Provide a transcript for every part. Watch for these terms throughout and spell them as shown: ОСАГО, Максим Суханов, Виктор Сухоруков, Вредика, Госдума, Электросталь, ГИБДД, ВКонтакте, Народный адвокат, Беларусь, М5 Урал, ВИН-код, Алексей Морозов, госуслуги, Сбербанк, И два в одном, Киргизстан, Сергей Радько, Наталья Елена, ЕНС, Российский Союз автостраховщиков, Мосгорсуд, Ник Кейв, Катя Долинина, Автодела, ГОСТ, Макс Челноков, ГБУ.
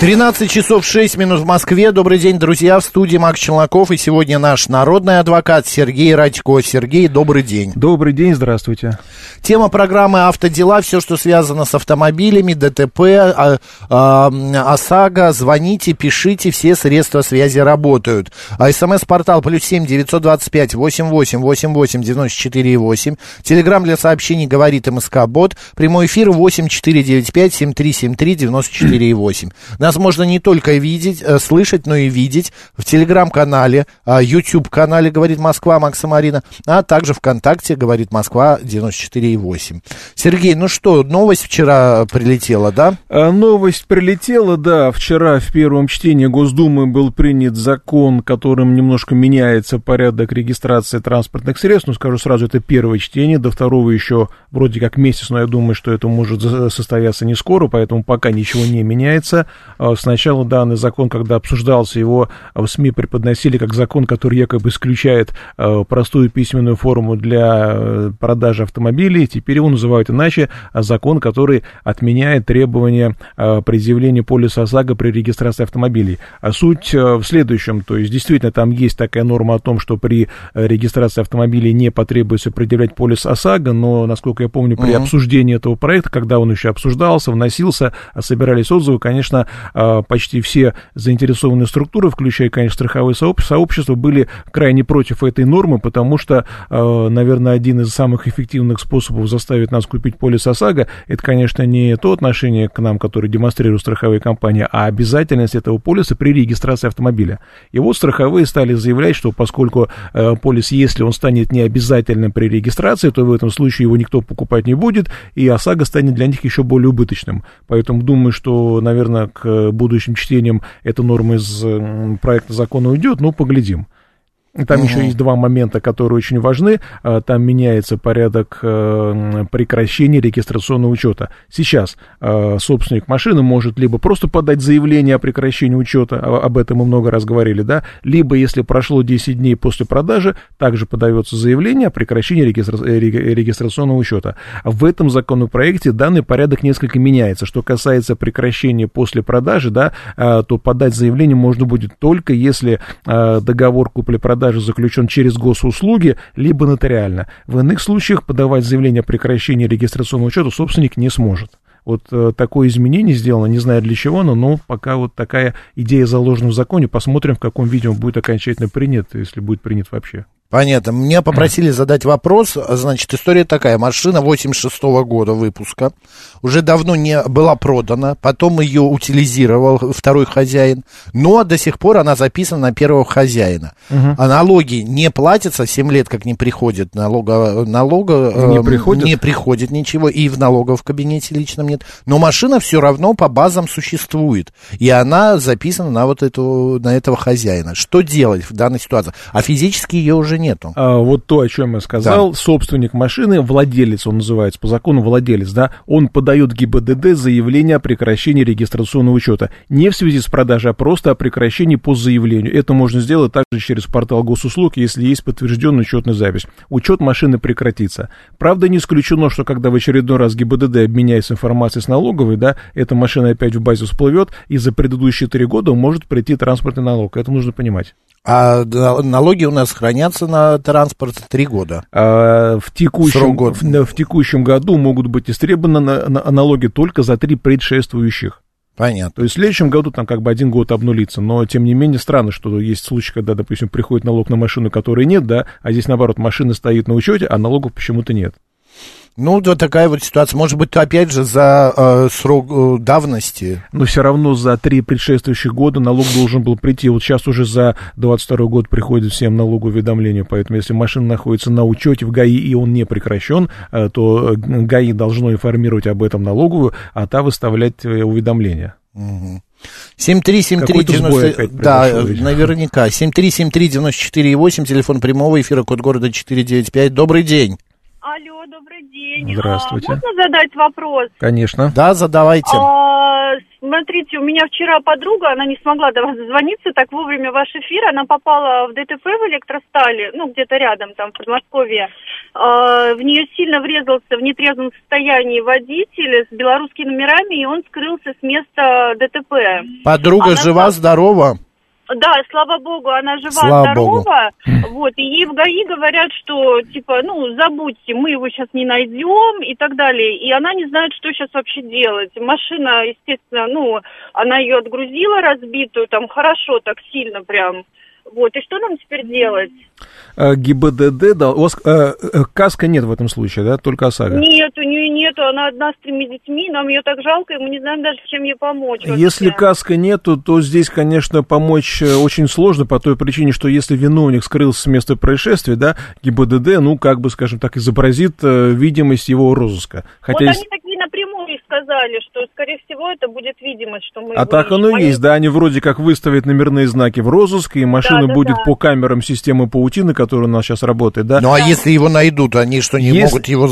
13 часов 6 минут в Москве. Добрый день, друзья. В студии Макс Челноков. И сегодня наш народный адвокат Сергей Радько. Сергей, добрый день. Добрый день, здравствуйте. Тема программы «Автодела». Все, что связано с автомобилями, ДТП, ОСАГО. Звоните, пишите. Все средства связи работают. СМС-портал +7 925 88 88 94 8. Телеграм для сообщений говорит МСК-бот. Прямой эфир 8 495 7373 94 8. Нас можно не только видеть, слышать, но и видеть в телеграм-канале, YouTube-канале «Говорит Москва» Макса Марина, а также ВКонтакте «Говорит Москва» 94.8. Сергей, ну что, новость вчера прилетела, да? Новость прилетела, да. Вчера в первом чтении Госдумы был принят закон, которым немножко меняется порядок регистрации транспортных средств. Ну, скажу сразу, это первое чтение, до второго еще вроде как месяц, но я думаю, что это может состояться не скоро, поэтому пока ничего не меняется. Сначала данный закон, когда обсуждался, его в СМИ преподносили как закон, который якобы исключает простую письменную форму для продажи автомобилей. Теперь его называют иначе — закон, который отменяет требования предъявления полиса ОСАГО при регистрации автомобилей. А суть в следующем, то есть действительно там есть такая норма о том, что при регистрации автомобилей не потребуется предъявлять полис ОСАГО, но, насколько я помню, при обсуждении этого проекта, когда он еще обсуждался, вносился, собирались отзывы, конечно, почти все заинтересованные структуры, включая, конечно, страховые сообщества, были крайне против этой нормы, потому что, наверное, один из самых эффективных способов заставить нас купить полис ОСАГО — это, конечно, не то отношение к нам, которое демонстрируют страховые компании, а обязательность этого полиса при регистрации автомобиля. И вот страховые стали заявлять, что поскольку полис, если он станет необязательным при регистрации, то в этом случае его никто покупать не будет, и ОСАГО станет для них еще более убыточным. Поэтому думаю, что, наверное, к будущим чтениям эта норма из проекта закона уйдет, но поглядим. Там еще есть два момента, которые очень важны. Там меняется порядок прекращения регистрационного учета. Сейчас собственник машины может либо просто подать заявление о прекращении учета, об этом мы много раз говорили, да, либо, если прошло 10 дней после продажи, также подается заявление о прекращении регистрационного учета. В этом законопроекте данный порядок несколько меняется. Что касается прекращения после продажи, да, то подать заявление можно будет только если договор купли-продажи заключен через госуслуги, либо нотариально. В иных случаях подавать заявление о прекращении регистрационного учета собственник не сможет. Вот такое изменение сделано, не знаю для чего оно, но пока вот такая идея заложена в законе. Посмотрим, в каком виде он будет окончательно принят, если будет принят вообще. Понятно. Меня попросили задать вопрос. Значит, история такая. Машина 86-го года выпуска. Уже давно не была продана. Потом ее утилизировал второй хозяин. Но до сих пор она записана на первого хозяина. А налоги не платятся. 7 лет как не приходит не приходит ничего. И в налоговом кабинете личном нет. Но машина все равно по базам существует. И она записана на вот эту, на этого хозяина. Что делать в данной ситуации? А физически ее уже нету. Вот то, о чем я сказал, да. Собственник машины, владелец, он называется по закону, владелец, да, он подает ГИБДД заявление о прекращении регистрационного учета. Не в связи с продажей, а просто о прекращении по заявлению. Это можно сделать также через портал госуслуг, если есть подтвержденная учетная запись. Учет машины прекратится. Правда, не исключено, что когда в очередной раз ГИБДД обменяется информацией с налоговой, да, эта машина опять в базу всплывет, и за предыдущие 3 года может прийти транспортный налог. Это нужно понимать. А налоги у нас хранятся на транспорт 3 года. В текущем году могут быть истребованы налоги только за 3 предшествующих. Понятно. То есть в следующем году там как бы 1 год обнулится, но тем не менее странно, что есть случаи, когда, допустим, приходит налог на машину, которой нет, да, а здесь наоборот, машина стоит на учете, а налогов почему-то нет. Ну, да, такая вот ситуация. Может быть, опять же, за срок давности. Но все равно за 3 предшествующих года налог должен был прийти. Вот сейчас уже за 22 год приходит всем налоговое уведомление. Поэтому, если машина находится на учете в ГАИ и он не прекращен, то ГАИ должно информировать об этом налоговую, а та выставлять уведомление. Угу. 73739, да, наверняка. 7373948, телефон прямого эфира, код города 495. Добрый день. Алло, добрый день. Здравствуйте. Можно задать вопрос? Конечно. Да, задавайте. Смотрите, у меня вчера подруга, она не смогла до вас дозвониться, так вовремя ваш эфир, она попала в ДТП в Электростале, ну, где-то рядом, там, в Подмосковье. В нее сильно врезался в нетрезвом состоянии водитель с белорусскими номерами, и он скрылся с места ДТП. Подруга жива-здорова? Да, слава богу, она жива-здорова, вот, и ей в ГАИ говорят, что, типа, ну, забудьте, мы его сейчас не найдем и так далее, и она не знает, что сейчас вообще делать. Машина, естественно, ну, она ее отгрузила разбитую, там, хорошо, так сильно прям, вот, и что нам теперь делать? ГИБДД, да, у вас каска нет в этом случае, да, только ОСАГО? Нет, у нее нету, она одна с 3 детьми, нам ее так жалко, и мы не знаем даже, чем ей помочь. Если каска нету, то здесь, конечно, помочь очень сложно, по той причине, что если виновник скрылся с места происшествия, да, ГИБДД, ну, как бы, скажем так, изобразит видимость его розыска. Хотя вот они такие напрямую сказали, что, скорее всего, это будет видимость, что мы... А так оно и есть, да, они вроде как выставят номерные знаки в розыск, и машина будет по камерам системы паутины, которая у нас сейчас работает, да? Ну, а если его найдут, они что, не могут его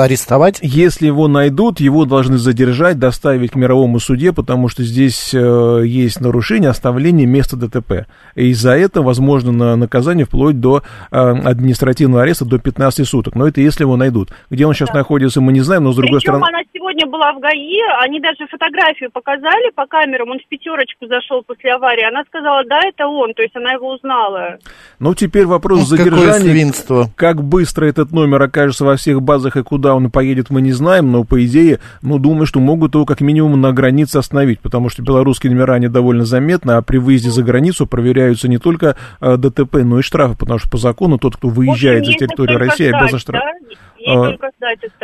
арестовать? Если его найдут, его должны задержать, доставить к мировому суде, потому что здесь есть нарушение оставления места ДТП. И за это возможно наказание вплоть до административного ареста до 15 суток. Но это если его найдут. Где он сейчас находится, мы не знаем, но с другой стороны... Причем она сегодня была в ГАИ, они даже фотографию показали по камерам, он в 5-ку зашел после аварии, она сказала, да, это он, то есть она его узнала. Ну, теперь вопрос задержания, как быстро этот номер окажется во всех базах и куда он поедет, мы не знаем, но, по идее, ну, думаю, что могут его как минимум на границе остановить, потому что белорусские номера, они довольно заметны, а при выезде за границу проверяются не только ДТП, но и штрафы, потому что по закону тот, кто выезжает за территорию России, обязан штраф.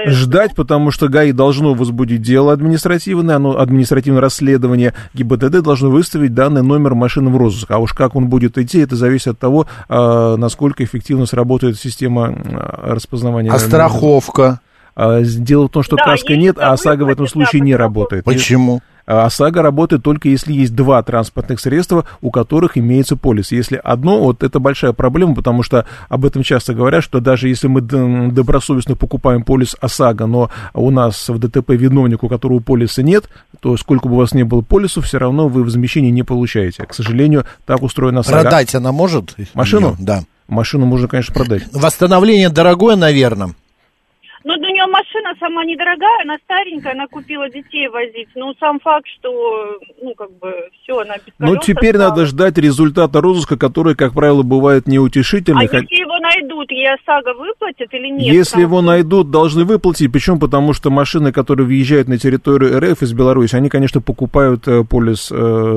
Ждать, потому что ГАИ должно возбудить дело административное, оно административное расследование, ГИБДД должно выставить данный номер машины в розыск. А уж как он будет идти, это зависит от того, насколько эффективно сработает система распознавания. А страховка? Дело в том, что каска нет, а ОСАГО в этом случае не работает. Почему? ОСАГО работает только если есть 2 транспортных средства, у которых имеется полис. Если одно, вот это большая проблема, потому что об этом часто говорят, что даже если мы добросовестно покупаем полис ОСАГО, но у нас в ДТП виновник, у которого полиса нет, то сколько бы у вас ни было полисов, все равно вы возмещение не получаете. К сожалению, так устроена ОСАГО. Продать она может? Машину? Да. Машину можно, конечно, продать. Восстановление дорогое, наверное. Ну, для нее машина сама недорогая, она старенькая, она купила детей возить. Но сам факт, что, ну, как бы, все, она без колес. Ну, теперь осталась. Надо ждать результата розыска, который, как правило, бывает неутешительный. А если его найдут, ей ОСАГО выплатят или нет? Если его найдут, должны выплатить. Причем потому, что машины, которые въезжают на территорию РФ из Беларуси, они, конечно, покупают полис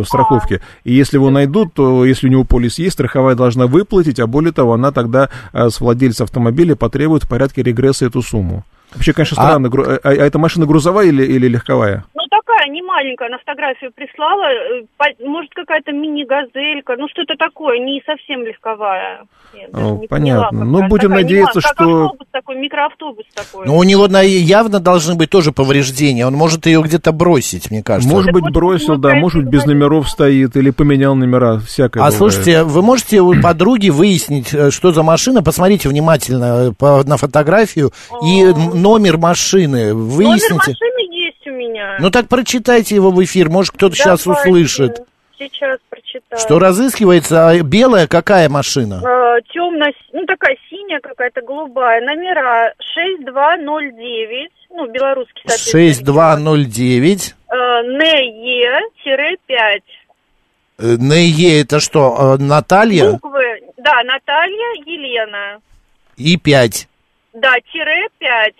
страховки. И если его найдут, то если у него полис есть, страховая должна выплатить, а более того, она тогда с владельца автомобиля потребует в порядке регресса эту сумму. Вообще, конечно, странно. А эта машина грузовая или легковая? Ну, такая, не маленькая. На фотографию прислала. Может, какая-то мини-газелька. Ну, что-то такое. Не совсем легковая. Понятно. Ну, будем надеяться, что... Автобус такой, микроавтобус такой. Ну, у него явно должны быть тоже повреждения. Он может ее где-то бросить, мне кажется. Может быть, бросил, да. Может быть, без номеров стоит. Или поменял номера. Всякое. А, слушайте, вы можете у подруги выяснить, что за машина? Посмотрите внимательно на фотографию. И... номер машины, выясните. Номер машины есть у меня. Ну так прочитайте его в эфир, может кто-то сейчас услышит. Сейчас прочитаю. Что разыскивается, а белая какая машина? Темная, ну такая синяя какая-то, голубая. Номера 6209, ну белорусский соответственно. 6209. НЕ-5. НЕ это что, Наталья? Буквы, да, Наталья Елена. И 5. Да, тире 5.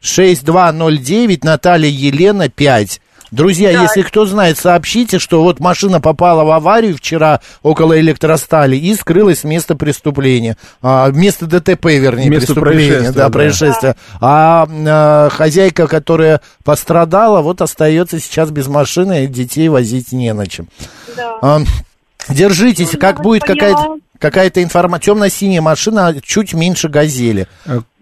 6209, Наталья Елена, 5. Друзья, да. Если кто знает, сообщите, что вот машина попала в аварию вчера около Электростали и скрылась с места преступления. Место ДТП, вернее, место преступления, да, происшествия. Да. А хозяйка, которая пострадала, вот остается сейчас без машины, детей возить не на чем. Да. Держитесь, как будет какая-то Какая-то информация, темно-синяя машина, чуть меньше «Газели».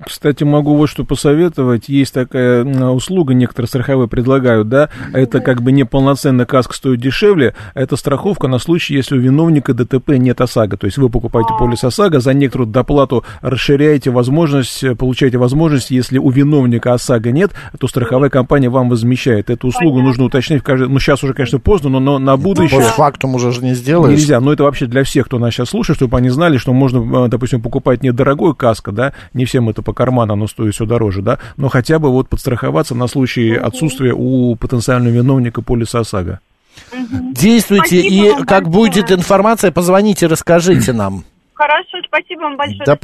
Кстати, могу вот что посоветовать. Есть такая услуга, некоторые страховые предлагают, да, это как бы неполноценная каска стоит дешевле, это страховка на случай, если у виновника ДТП нет ОСАГО. То есть вы покупаете полис ОСАГО, за некоторую доплату расширяете возможность, получаете возможность, если у виновника ОСАГО нет, то страховая компания вам возмещает. Эту услугу нужно уточнить в каждый... Ну, сейчас уже, конечно, поздно, но на будущее... Постфактум уже же не сделаешь. Нельзя, но это вообще для всех, кто нас сейчас слушает, чтобы они знали, что можно, допустим, покупать недорогую каско, да, не всем это по карману, оно стоит все дороже, да, но хотя бы вот подстраховаться на случай отсутствия у потенциального виновника полиса ОСАГО. Действуйте, спасибо, и как будет информация, позвоните, расскажите нам. Хорошо, спасибо вам большое. Да,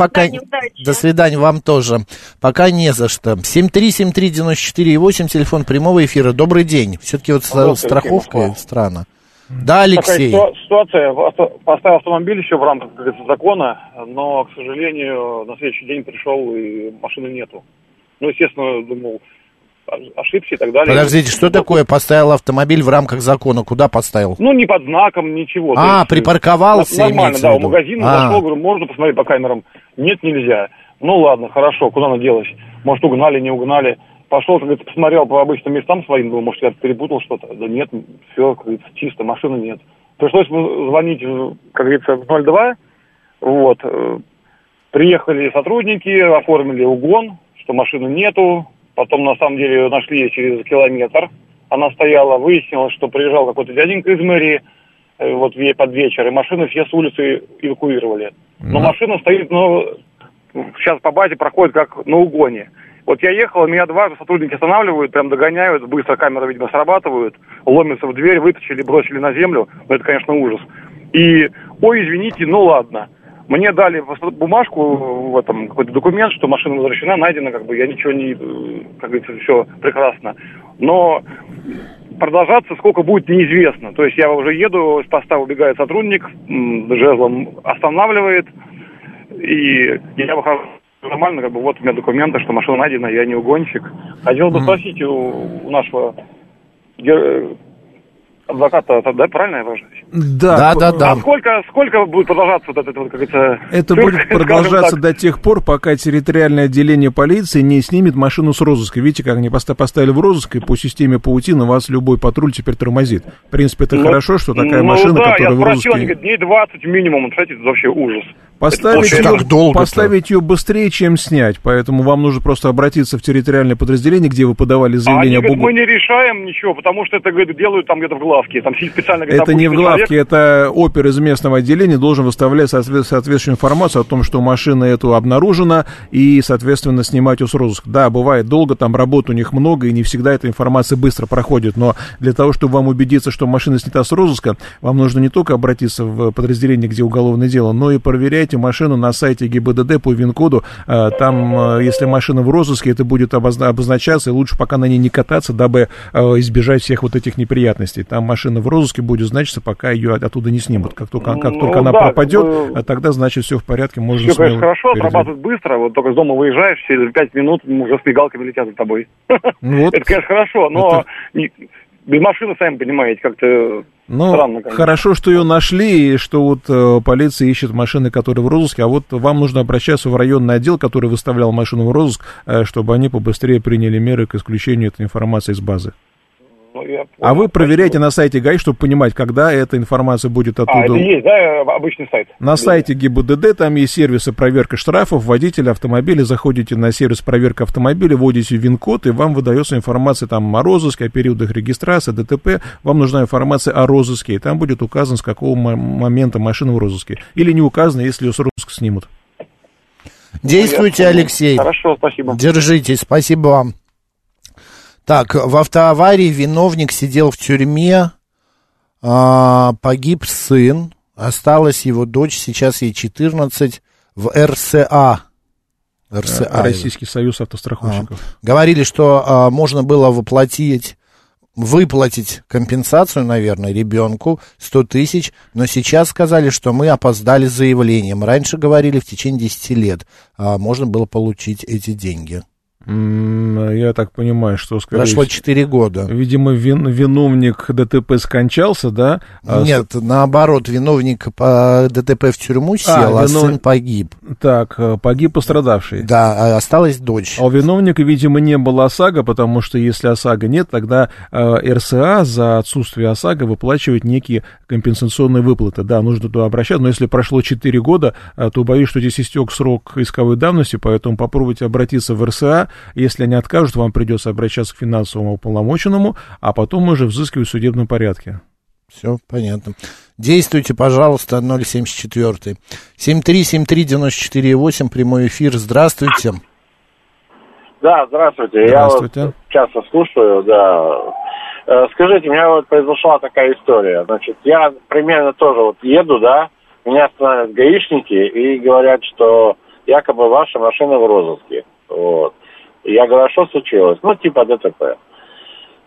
до свидания, вам тоже. Пока не за что. 7373948, телефон прямого эфира. Добрый день. Все-таки вот страховка странно. Да, Алексей. Такая ситуация. Поставил автомобиль еще в рамках, как говорится, закона, но, к сожалению, на следующий день пришел и машины нету. Ну, естественно, думал, ошибся и так далее. Подождите, что такое поставил автомобиль в рамках закона? Куда поставил? Ну, не под знаком, ничего. А, припарковался? Нормально, да, у магазина зашел, говорю, можно посмотреть по камерам? Нет, нельзя. Ну, ладно, хорошо, куда она делась? Может, угнали, не угнали. Пошел, как говорится, посмотрел по обычным местам своим, думал, может, я перепутал что-то. Да нет, все, как говорится, чисто, машины нет. Пришлось звонить, как говорится, в 02, вот. Приехали сотрудники, оформили угон, что машины нету. Потом, на самом деле, ее нашли через километр. Она стояла, выяснилось, что приезжал какой-то дяденька из мэрии, вот ей под вечер, и машины все с улицы эвакуировали. Но машина стоит, сейчас по базе проходит как на угоне. Вот я ехал, меня два сотрудника останавливают, прям догоняют, быстро камеры, видимо, срабатывают, ломятся в дверь, вытащили, бросили на землю. Ну, это, конечно, ужас. И, ой, извините, ну ладно. Мне дали бумажку, в этом какой-то документ, что машина возвращена, найдена, как бы, я ничего не... Как говорится, все прекрасно. Но продолжаться сколько будет, неизвестно. То есть я уже еду, с поста убегает сотрудник, жезлом останавливает, и я выхожу... Нормально, как бы, вот у меня документы, что машина найдена, я не угонщик. Хотел бы спросить у нашего адвоката, да, правильно я выражаюсь? Да, да, да. А сколько будет продолжаться вот это, как это... Это будет продолжаться до тех пор, пока территориальное отделение полиции не снимет машину с розыска. Видите, как они поставили в розыск, и по системе паутина вас любой патруль теперь тормозит. В принципе, это хорошо, что такая машина, да, которая в розыске... Ну да, я спросил, дней 20 минимум, кстати, это вообще ужас. Поставить ее быстрее, чем снять. Поэтому вам нужно просто обратиться в территориальное подразделение, где вы подавали заявление об угоне. Мы не решаем ничего, потому что это, говорит, делают там где-то в главке. Там специально, говорит, это не в главке, человек. Это опер из местного отделения должен выставлять соответствующую информацию о том, что машина эту обнаружена, и, соответственно, снимать ее с розыска. Да, бывает долго, там работ у них много, и не всегда эта информация быстро проходит. Но для того, чтобы вам убедиться, что машина снята с розыска, вам нужно не только обратиться в подразделение, где уголовное дело, но и проверять машину на сайте ГИБДД по ВИН-коду. Там, если машина в розыске, это будет обозначаться, и лучше пока на ней не кататься, дабы избежать всех вот этих неприятностей. Там машина в розыске будет значиться, пока ее оттуда не снимут. Как только она пропадет, тогда, значит, все в порядке. Можно все, конечно, хорошо, отрабатывает быстро. Вот только из дома выезжаешь, через 5 минут уже с мигалками летят за тобой. Вот. Это, конечно, хорошо, но... Без машины, сами понимаете, как-то странно. Ну, хорошо, что ее нашли, и что вот полиция ищет машины, которые в розыске, а вот вам нужно обращаться в районный отдел, который выставлял машину в розыск, чтобы они побыстрее приняли меры к исключению этой информации из базы. Ну, а вы проверяйте на сайте ГАИ, чтобы понимать, когда эта информация будет оттуда. Это есть, да, обычный сайт? На сайте ГИБДД там есть сервисы проверка штрафов, водителя автомобиля, заходите на сервис проверка автомобиля, вводите ВИН-код, и вам выдается информация там о розыске, о периодах регистрации, ДТП, вам нужна информация о розыске, и там будет указано, с какого момента машина в розыске. Или не указано, если ее с розыска снимут. Действуйте, Алексей. Хорошо, спасибо. Держитесь, спасибо вам. Так, в автоаварии виновник сидел в тюрьме, погиб сын, осталась его дочь, сейчас ей 14, в РСА. Российский Союз автостраховщиков. Говорили, что можно было выплатить компенсацию, наверное, ребенку 100 тысяч, но сейчас сказали, что мы опоздали с заявлением. Раньше говорили, в течение 10 лет можно было получить эти деньги. Я так понимаю, что... Прошло 4 года. Видимо, виновник ДТП скончался, да? Нет, наоборот, виновник по ДТП в тюрьму сел, а сын погиб. Так, погиб пострадавший. Да, осталась дочь. А у виновника, видимо, не было ОСАГО, потому что если ОСАГО нет, тогда РСА за отсутствие ОСАГО выплачивает некие компенсационные выплаты. Да, нужно туда обращаться, но если прошло 4 года, то боюсь, что здесь истек срок исковой давности, поэтому попробуйте обратиться в РСА. Если они откажут, вам придется обращаться к финансовому уполномоченному, а потом уже взыскивать в судебном порядке. Все понятно. Действуйте, пожалуйста, 074. 7373948, прямой эфир. Здравствуйте. Да, здравствуйте. Я вот часто слушаю, да. Скажите, у меня вот произошла такая история. Значит, я примерно тоже вот еду, да, меня останавливают гаишники и говорят, что якобы ваша машина в розыске. Вот. Я говорю, а что случилось? Ну, типа ДТП.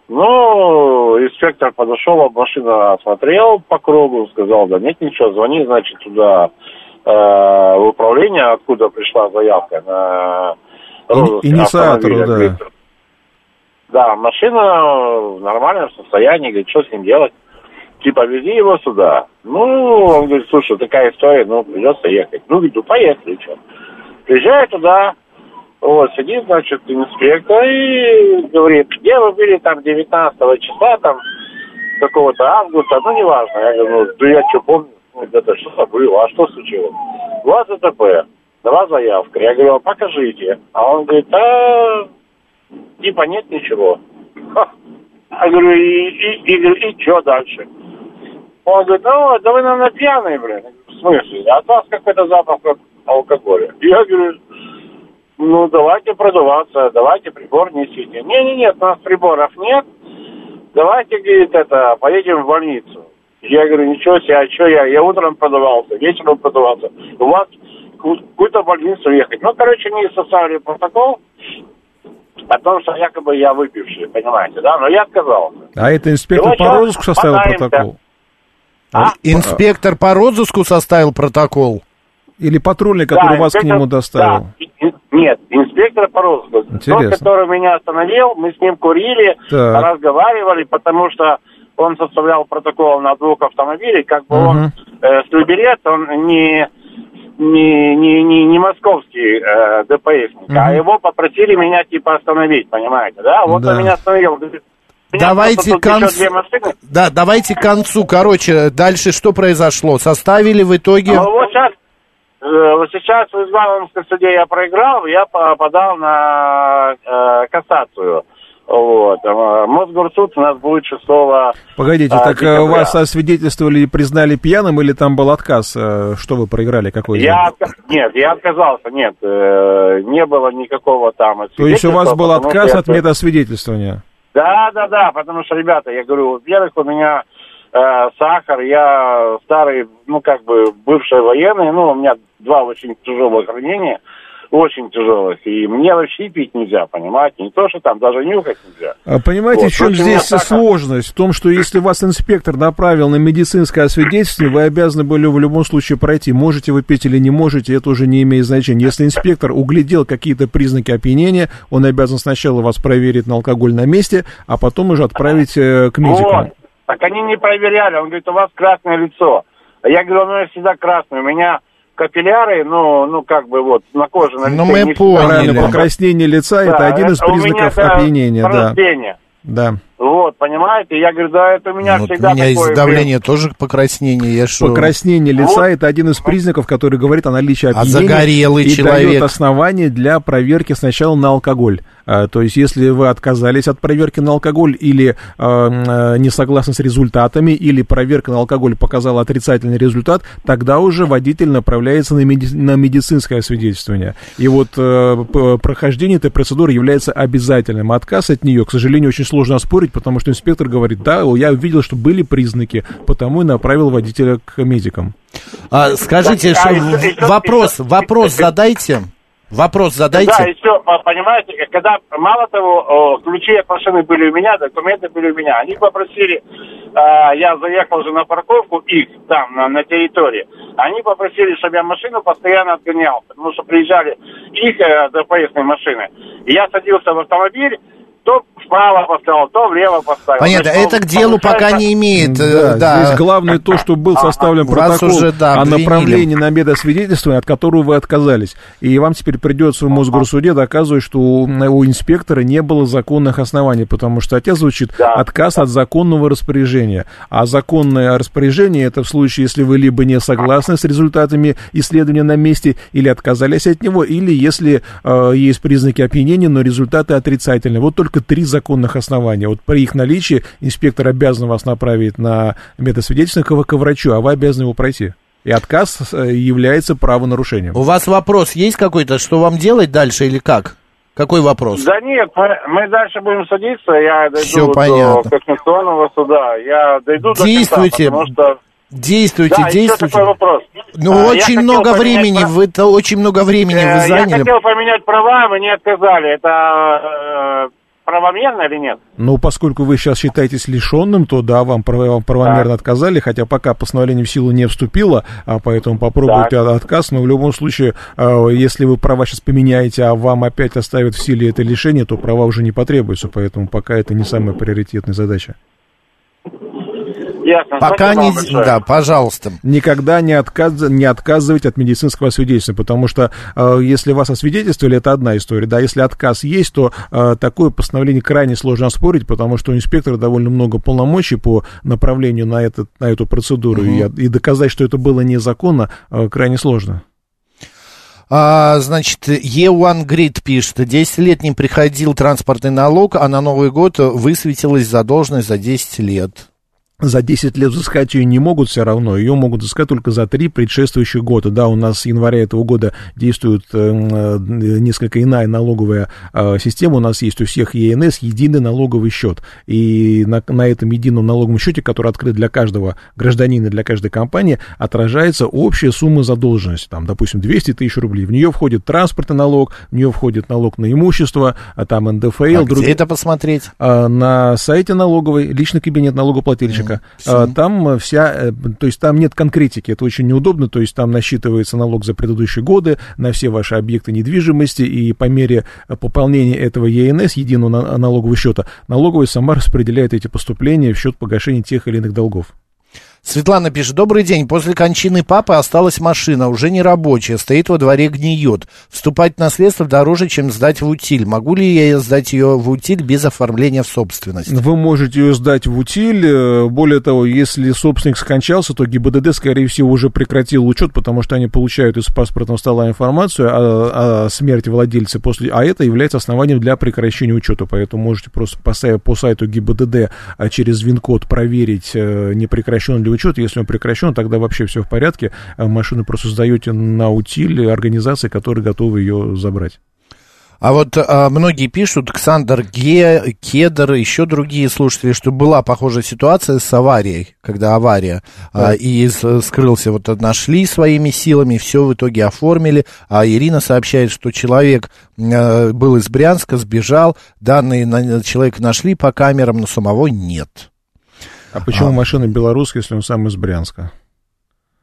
Ну, инспектор подошел, машину осмотрел по кругу, сказал, да нет ничего, звони, значит, туда в управление, откуда пришла заявка на розыск автомобиля. Да. Да, машина в нормальном состоянии, говорит, что с ним делать? Типа, вези его сюда. Ну, он говорит, слушай, такая история, ну, придется ехать. Ну, говорю, поехали, что? Приезжаю туда. Вот, сидит, значит, инспектор и говорит, где вы были там 19 числа, там, какого-то августа, ну, неважно. Я говорю, ну, я что помню, это что-то было, а что случилось? У вас ДТП, была заявка. Я говорю, а покажите. А он говорит, а, типа, нет ничего. Я говорю, и что дальше? Он говорит, ну, да вы, наверное, пьяные, блин. В смысле? От вас какой-то запах алкоголя. Я говорю... Ну, давайте продуваться, давайте прибор несите. Нет, у нас приборов нет. Давайте, говорит, это, поедем в больницу. Я говорю, ничего себе, а что я? Я утром продувался, вечером продувался. У вас какую-то больницу ехать. Ну, короче, мне составили протокол о том, что якобы я выпивший, понимаете, да? Но я отказался. А это инспектор по розыску составил протокол? А? Инспектор по розыску составил протокол? Или патрульный, который да, вас к нему доставил? Да. Нет, инспектор по розыску. Тот, который меня остановил, мы с ним курили, так. разговаривали, потому что он составлял протокол на двух автомобилях, как бы он слюберец, он не московский ДПСник, а его попросили меня типа остановить, понимаете, да? Вот да. он меня остановил, говорит, давайте к концу, короче, дальше что произошло? Составили в итоге... А вот сейчас в Измайловском суде я проиграл, я подал на кассацию. Вот. Мосгорсуд у нас будет 6 декабря. Погодите, так у вас освидетельствовали и признали пьяным, или там был отказ? Что вы проиграли? Какой? Нет, я отказался, нет. Не было никакого там освидетельствования. То есть у вас был отказ от медосвидетельствования? Да, потому что, ребята, я говорю, во-первых, у меня... сахар, я старый, ну, как бы, бывший военный, ну, у меня 2 очень тяжелых ранения, очень тяжелых, и мне вообще пить нельзя, понимаете, не то, что там, даже нюхать нельзя. А понимаете, вот. В чем здесь сложность? В том, что если вас инспектор направил на медицинское освидетельствие, вы обязаны были в любом случае пройти, можете вы пить или не можете, это уже не имеет значения. Если инспектор углядел какие-то признаки опьянения, он обязан сначала вас проверить на алкоголь на месте, а потом уже отправить к медикам. Так они не проверяли. Он говорит, у вас красное лицо. А я говорю, ну я всегда красный. У меня капилляры, ну как бы вот на коже. На лице, ну мы поняли. Покраснение лица да, это один из признаков опьянения. Порождение. Да. Вот, понимаете? Я говорю, да, это у меня вот всегда такое. У меня из-за давления тоже покраснение. Покраснение лица вот. Это один из признаков, который говорит о наличии опьянения. А загорелый человек. И дает основание для проверки сначала на алкоголь. То есть, если вы отказались от проверки на алкоголь или не согласны с результатами, или проверка на алкоголь показала отрицательный результат, тогда уже водитель направляется на медицинское освидетельствование. И вот прохождение этой процедуры является обязательным. Отказ от нее, к сожалению, очень сложно оспорить, потому что инспектор говорит, да, я увидел, что были признаки, потому и направил водителя к медикам. Скажите, вопрос задайте. Вопрос задайте. Да, еще, понимаете, когда, мало того, ключи от машины были у меня, документы были у меня. Они попросили, я заехал уже на парковку их там, на территории. Они попросили, чтобы я машину постоянно отгонял, потому что приезжали их дополнительные машины. И я садился в автомобиль, то вправо поставил, то влево поставил. Понятно, значит, это к делу пока не имеет. Да, да. Здесь главное то, что был составлен протокол уже, да, о направлении на медосвидетельствование, от которого вы отказались. И вам теперь придется в Мосгорсуде доказывать, что у инспектора не было законных оснований, потому что статья звучит «отказ от законного распоряжения». А законное распоряжение – это в случае, если вы либо не согласны с результатами исследования на месте, или отказались от него, или если есть признаки опьянения, но результаты отрицательные. Вот только три законных основания. Вот при их наличии инспектор обязан вас направить на медосвидетельство к врачу, а вы обязаны его пройти. И отказ является правонарушением. У вас вопрос есть какой-то, что вам делать дальше или как? Какой вопрос? Да нет, мы дальше будем садиться, я дойду до Конституционного суда, я дойду до конца, потому что... Действуйте, да, действуйте. Еще такой вопрос. Ну, очень много, времени вы заняли. Я хотел поменять права, вы не отказали. Это правомерно или нет? Ну, поскольку вы сейчас считаетесь лишенным, то да, вам правомерно отказали, хотя пока постановление в силу не вступило, а поэтому попробуйте отказ, но в любом случае, если вы права сейчас поменяете, а вам опять оставят в силе это лишение, то права уже не потребуются, поэтому пока это не самая приоритетная задача. Ясно. Пока не... Да, пожалуйста. Никогда не отказывайте от медицинского освидетельства, потому что если вас освидетельствовали, это одна история. Да, если отказ есть, то такое постановление крайне сложно оспорить, потому что у инспектора довольно много полномочий по направлению на эту процедуру. И доказать, что это было незаконно, крайне сложно. Значит, E1 Grid пишет: 10 лет не приходил транспортный налог, а на Новый год высветилась задолженность за 10 лет. За 10 лет взыскать ее не могут все равно, ее могут взыскать только за 3 предшествующих года. Да, у нас с января этого года действует несколько иная налоговая система. У нас есть у всех ЕНС единый налоговый счет. И на этом едином налоговом счете, который открыт для каждого гражданина, для каждой компании, отражается общая сумма задолженности. Там, допустим, 200 тысяч рублей. В нее входит транспортный налог, в нее входит налог на имущество, а там НДФЛ. А где это посмотреть? На сайте налоговой, личный кабинет налогоплательщика. Там вся, то есть там нет конкретики, это очень неудобно, то есть там насчитывается налог за предыдущие годы на все ваши объекты недвижимости, и по мере пополнения этого ЕНС, единого налогового счета, налоговая сама распределяет эти поступления в счет погашения тех или иных долгов. Светлана пишет: добрый день, после кончины папы осталась машина, уже не рабочая, стоит во дворе, гниет. Вступать в наследство дороже, чем сдать в утиль. Могу ли я сдать ее в утиль без оформления в собственность? Вы можете ее сдать в утиль. Более того, если собственник скончался, то ГИБДД, скорее всего, уже прекратил учет, потому что они получают из паспортного стола информацию о смерти владельца после, а это является основанием для прекращения учета. Поэтому можете просто по сайту ГИБДД через ВИН-код проверить, не прекращен ли учет. Если он прекращен, тогда вообще все в порядке. Машину просто сдаете на утиль организации, которые готовы ее забрать. А вот многие пишут, Александр Ге, Кедр, еще другие слушатели, что была похожая ситуация с аварией, когда авария, и скрылся, вот нашли своими силами, все в итоге оформили, а Ирина сообщает, что человек был из Брянска, сбежал, данные человека нашли по камерам, но самого нет. А почему машина белорусская, если он сам из Брянска?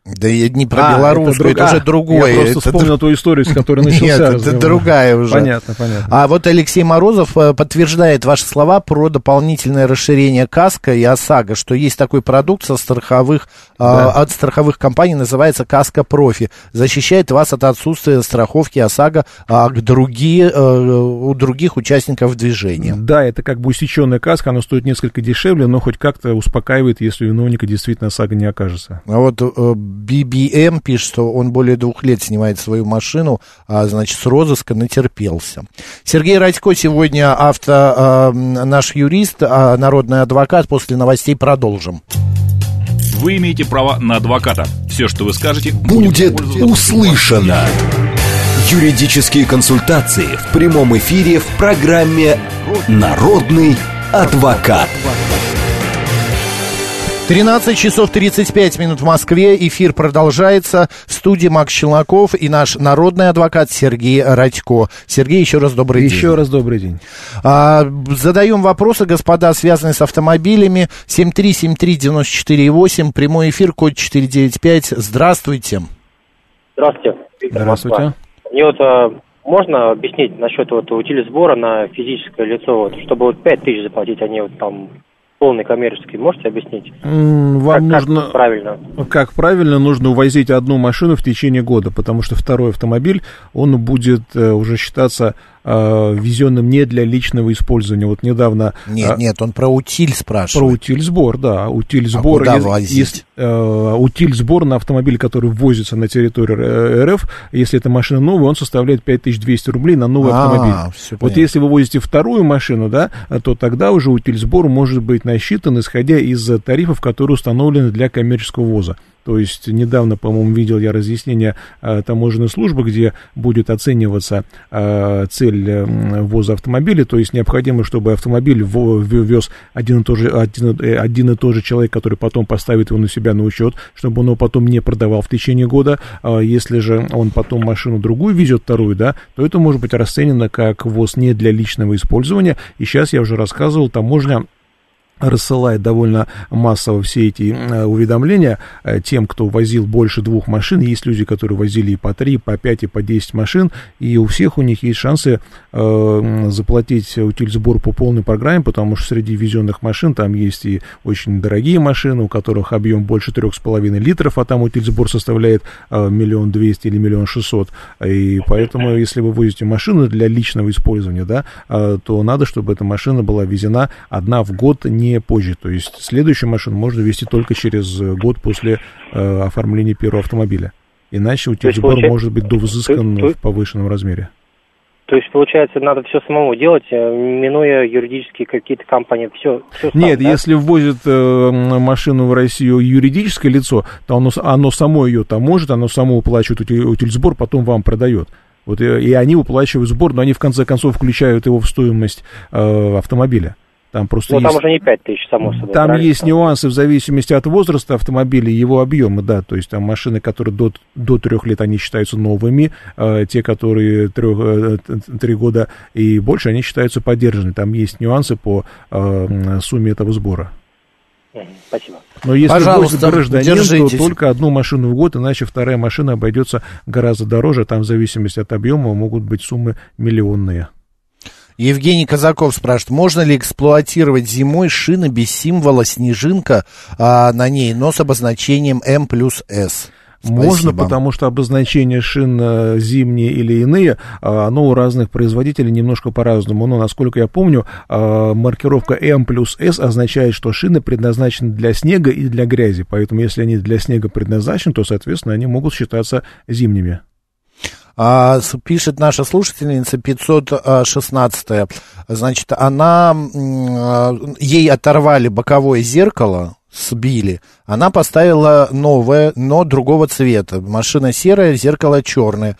Да и не про белорусскую, это уже другое. Я просто вспомнил ту историю, с которой начался. Нет, это другая уже. Понятно, понятно. А вот Алексей Морозов подтверждает ваши слова про дополнительное расширение каско и ОСАГО, что есть такой продукт от страховых компаний, называется «Каско Профи». Защищает вас от отсутствия страховки ОСАГО у других участников движения. Да, это как бы усеченная каска, она стоит несколько дешевле, но хоть как-то успокаивает, если у виновника действительно ОСАГО не окажется. А вот BBM пишет, что он более 2 лет снимает свою машину, значит, с розыска натерпелся. Сергей Радько сегодня наш юрист, народный адвокат. После новостей продолжим. Вы имеете право на адвоката. Все, что вы скажете, будет услышано. Юридические консультации в прямом эфире в программе «Народный адвокат». 13 часов 35 минут в Москве. Эфир продолжается. В студии Макс Челноков и наш народный адвокат Сергей Радько. Сергей, еще раз добрый день. Еще раз добрый день. Задаем вопросы, господа, связанные с автомобилями. 7373948, прямой эфир, код 495. Здравствуйте. Здравствуйте. Виктор, здравствуйте. Москва. Мне вот можно объяснить насчет утилизбора на физическое лицо, чтобы 5 тысяч заплатить, а не полный коммерческий, можете объяснить? Вам нужно, как правильно? Как правильно, нужно увозить одну машину в течение года, потому что второй автомобиль, он будет уже считаться везенным не для личного использования. Вот недавно... Нет, он про утиль спрашивает. Про утильсбор, да. Утильсбор, а куда возить? Утильсбор на автомобиль, который ввозится на территорию РФ, если эта машина новая, он составляет 5200 рублей на новый автомобиль. Вот если вы возите вторую машину, да, то тогда уже утильсбор может быть насчитан, исходя из тарифов, которые установлены для коммерческого ввоза. То есть недавно, по-моему, видел я разъяснение таможенной службы, где будет оцениваться цель ввоза автомобиля. То есть необходимо, чтобы автомобиль вез один и тот же человек, который потом поставит его на себя на учет, чтобы он его потом не продавал в течение года. Если же он потом машину другую везет, вторую, да, то это может быть расценено как ввоз не для личного использования. И сейчас я уже рассказывал, таможня рассылает довольно массово все эти уведомления тем, кто возил больше 2 машин. Есть люди, которые возили и по 3, и по 5, и по 10 машин, и у всех у них есть шансы заплатить утильсбор по полной программе, потому что среди везенных машин там есть и очень дорогие машины, у которых объем больше 3,5 литров, а там утильсбор составляет 1 200 000 или 1 600 000. И поэтому, если вы возите машину для личного использования, да, то надо, чтобы эта машина была везена одна в год, не позже, то есть следующую машину можно вести только через год после оформления первого автомобиля, иначе утильсбор может быть довзыскан в повышенном размере. То есть, получается, надо все самому делать, минуя юридические какие-то компании, все сам. Нет, да? Если ввозит машину в Россию юридическое лицо, то оно само ее таможит, оно само уплачивает утильсбор, потом вам продает. Вот, и они уплачивают сбор, но они в конце концов включают его в стоимость автомобиля. Там просто там уже не 5 тысяч, само собой. Там правильно? Есть нюансы в зависимости от возраста автомобиля и его объема, да, то есть там машины, которые до 3 лет, они считаются новыми, те, которые 3 года и больше, они считаются подержанными. Там есть нюансы по сумме этого сбора. Спасибо. Но если возит гражданин, держитесь. То только одну машину в год, иначе вторая машина обойдется гораздо дороже, там в зависимости от объема могут быть суммы миллионные. Евгений Казаков спрашивает, можно ли эксплуатировать зимой шины без символа снежинка на ней, но с обозначением М+С? Спасибо. Можно, потому что обозначение шин зимние или иные, оно у разных производителей немножко по-разному. Но, насколько я помню, маркировка М+С означает, что шины предназначены для снега и для грязи. Поэтому, если они для снега предназначены, то, соответственно, они могут считаться зимними. Пишет наша слушательница 516-я, значит, ей оторвали боковое зеркало, сбили, она поставила новое, но другого цвета, машина серая, зеркало черное,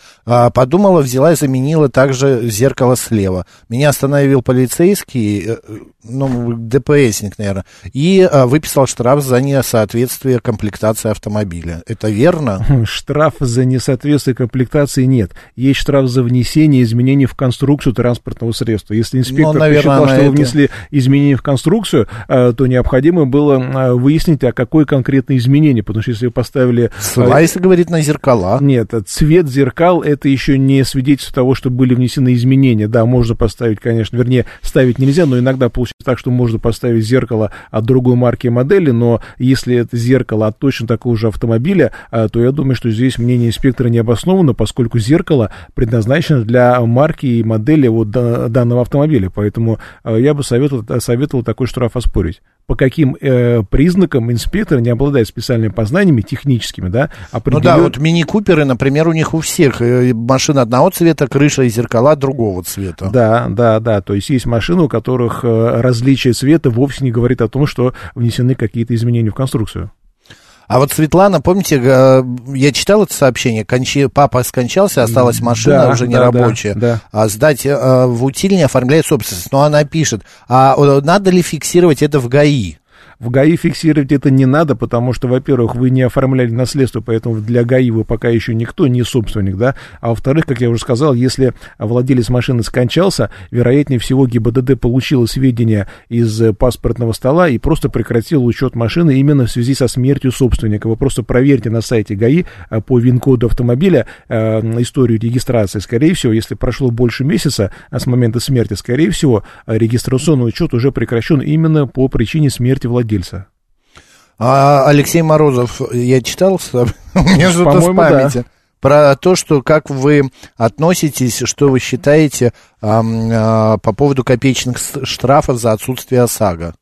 подумала, взяла и заменила также зеркало слева, меня остановил полицейский, ДПСник, наверное, и выписал штраф за несоответствие комплектации автомобиля, это верно? Штраф за несоответствие комплектации нет, есть штраф за внесение изменений в конструкцию транспортного средства, если инспектор посчитал, что вы внесли изменения в конструкцию, то необходимо было выяснить, а какое конкретное изменение, потому что если вы поставили... Ссылаясь, говорит, на зеркала. Нет, цвет зеркал — это еще не свидетельство того, что были внесены изменения. Да, можно поставить, конечно, вернее, ставить нельзя, но иногда получается так, что можно поставить зеркало от другой марки и модели, но если это зеркало от точно такого же автомобиля, то я думаю, что здесь мнение инспектора не обосновано, поскольку зеркало предназначено для марки и модели данного автомобиля, поэтому я бы советовал такой штраф оспорить. По каким признакам инспектор, не обладает специальными познаниями техническими, да, определён... Ну да, мини-куперы, например, у них у всех машина одного цвета, крыша и зеркала другого цвета. Да, то есть есть машины, у которых различие цвета вовсе не говорит о том, что внесены какие-то изменения в конструкцию. А вот Светлана, помните, я читал это сообщение, папа скончался, осталась машина уже нерабочая, сдать в утиль, не оформляет собственность, но она пишет, а надо ли фиксировать это в ГАИ? В ГАИ фиксировать это не надо, потому что, во-первых, вы не оформляли наследство, поэтому для ГАИ вы пока еще никто, не собственник, да, а во-вторых, как я уже сказал, если владелец машины скончался, вероятнее всего ГИБДД получила сведения из паспортного стола и просто прекратила учет машины именно в связи со смертью собственника. Вы просто проверьте на сайте ГАИ по ВИН-коду автомобиля историю регистрации. Скорее всего, если прошло больше месяца с момента смерти, скорее всего, регистрационный учет уже прекращен именно по причине смерти владельца. А Алексей Морозов, я читал, у меня что-то в памяти. Да. Про то, что как вы относитесь, что вы считаете по поводу копеечных штрафов за отсутствие ОСАГО.